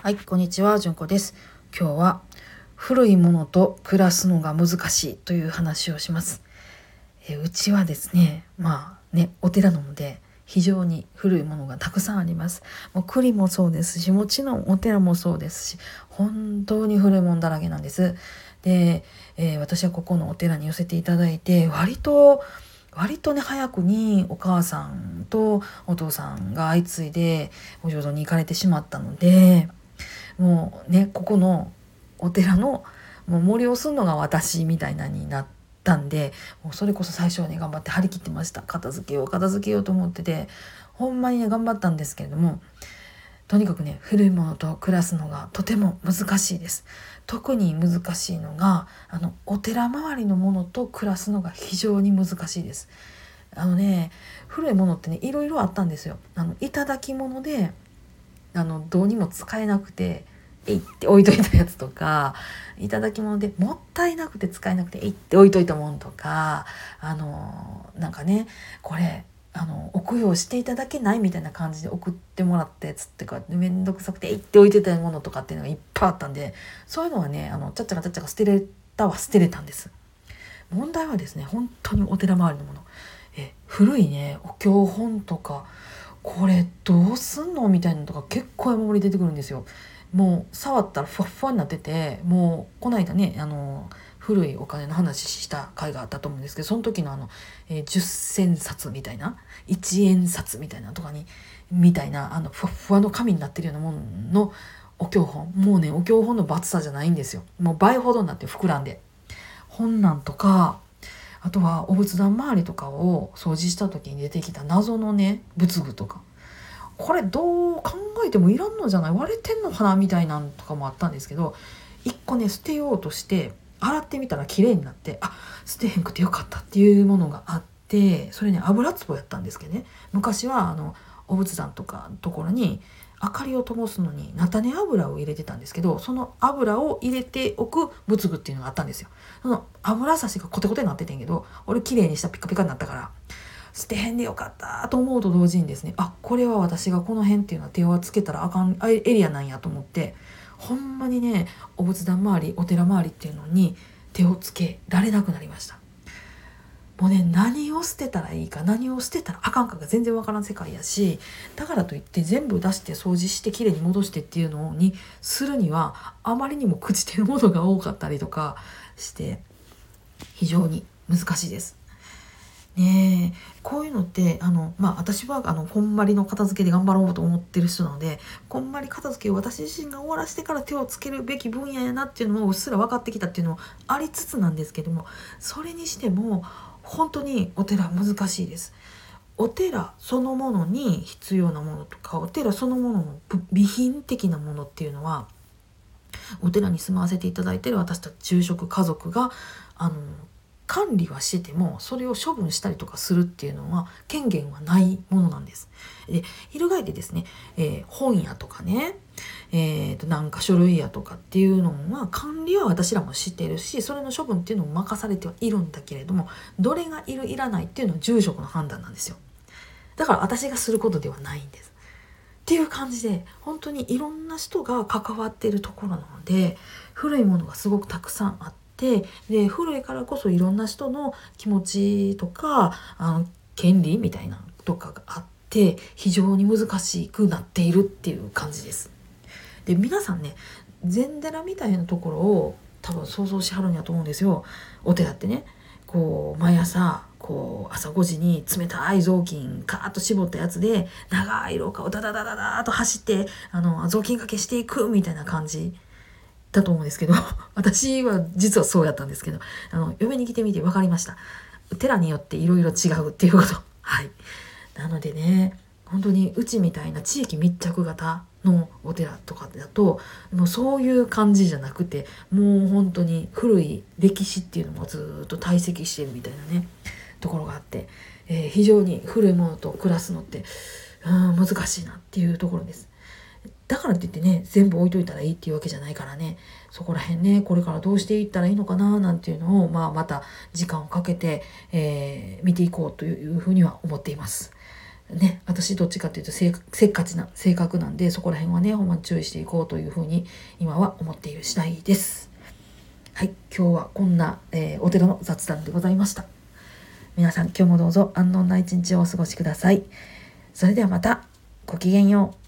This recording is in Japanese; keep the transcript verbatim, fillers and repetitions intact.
はい、こんにちは、じゅんこです。今日は古いものと暮らすのが難しいという話をします。えうちはですね、まあね、お寺なので非常に古いものがたくさんあります。もう栗もそうですし、もちろんお寺もそうですし、本当に古いもんだらけなんです。で、えー、私はここのお寺に寄せていただいて、割と割とね早くにお母さんとお父さんが相次いでお浄土に行かれてしまったので、もうねここのお寺のもう森をするのが私みたいなになって、なんでもうそれこそ最初はね頑張って張り切ってました。片付けよう片付けようと思ってて、ほんまにね頑張ったんですけれども、とにかくね古いものと暮らすのがとても難しいです。特に難しいのがあのお寺周りのものと暮らすのが非常に難しいです。あのね古いものってねいろいろあったんですよ。あのいただき物であのどうにも使えなくてえいって置いといたやつとか、いただき物でもったいなくて使えなくてえいって置いといたもんとか、あのなんかねこれあのお供養していただけないみたいな感じで送ってもらったやつっていうか、めんどくさくてえいって置いてたものとかっていうのがいっぱいあったんで、そういうのはねあのちゃっちゃかちゃっちゃか捨てれたは捨てれたんです。問題はですね、本当にお寺周りのもの、え古いねお経本とか、これどうすんのみたいなのとか結構山盛り出てくるんですよ。もう触ったらふわっふわになってて、もうこの間ねあの古いお金の話した回があったと思うんですけど、その時のあの、えー、じゅっせんさつみたいな、いちえんさつみたいなとかにみたいな、あのふわっふわの紙になってるようなもののお経本、もうねお経本のバツさじゃないんですよ。もう倍ほどになって膨らんで、本なんとか、あとはお仏壇周りとかを掃除した時に出てきた謎のね仏具とか、これどう考えてもいらんのじゃない、割れてんのかなみたいなんとかもあったんですけど、一個ね捨てようとして洗ってみたら綺麗になって、あ捨てへんくてよかったっていうものがあって、それね油壺やったんですけどね、昔はあのお仏壇とかのところに明かりを灯すのに菜種油を入れてたんですけど、その油を入れておく仏具っていうのがあったんですよ。その油差しがコテコテになっててんけど、俺綺麗にしたピカピカになったから捨てへんでよかったと思うと同時にですね、あこれは私がこの辺っていうのは手をつけたらあかんエリアなんやと思って、ほんまにねお仏壇周りお寺周りっていうのに手をつけられなくなりました。もうね何を捨てたらいいか何を捨てたらあかんかが全然わからん世界やし、だからといって全部出して掃除してきれいに戻してっていうのにするにはあまりにも朽ちてるものが多かったりとかして、非常に難しいですね。こういうのってあの、まあ、私はあのこんまりの片付けで頑張ろうと思ってる人なので、こんまり片付けを私自身が終わらしてから手をつけるべき分野やなっていうのをうっすら分かってきたっていうのもありつつなんですけども、それにしても本当にお寺難しいです。お寺そのものに必要なものとか、お寺そのものの備品的なものっていうのは、お寺に住まわせていただいている私たち住職家族があの管理はしてても、それを処分したりとかするっていうのは権限はないものなんです。で、翻ってですね、えー、本やとかね、えー、となんか書類やとかっていうのは管理は私らも知っているし、それの処分っていうのも任されてはいるんだけれども、どれがいるいらないっていうのは住職の判断なんですよ。だから私がすることではないんです。っていう感じで、本当にいろんな人が関わっているところなので、古いものがすごくたくさんあって、で, で古いからこそいろんな人の気持ちとかあの権利みたいなとかがあって、非常に難しくなっているっていう感じです。で皆さんね禅寺みたいなところを多分想像しはるんやと思うんですよ。お寺ってねこう毎朝こう朝ごじに冷たい雑巾カーッと絞ったやつで長い廊下をダダダダダーと走ってあの雑巾掛けしていくみたいな感じだと思うんですけど、私は実はそうやったんですけど、あの嫁に来てみて分かりました。寺によっていろいろ違うっていうこと。はい。なのでね本当にうちみたいな地域密着型のお寺とかだともうそういう感じじゃなくて、もう本当に古い歴史っていうのもずっと堆積してるみたいなねところがあって、えー、非常に古いものと暮らすのってうん難しいなっていうところです。だからって言ってね全部置いといたらいいっていうわけじゃないからね、そこら辺ねこれからどうしていったらいいのかななんていうのを、まあ、また時間をかけて、えー、見ていこうというふうには思っています。ね、私どっちかというとせっかちな性格なんで、そこら辺はねほんまに注意していこうというふうに今は思っている次第です。はい、今日はこんな、えー、お寺の雑談でございました。皆さん今日もどうぞ安穏な一日をお過ごしください。それではまた、ごきげんよう。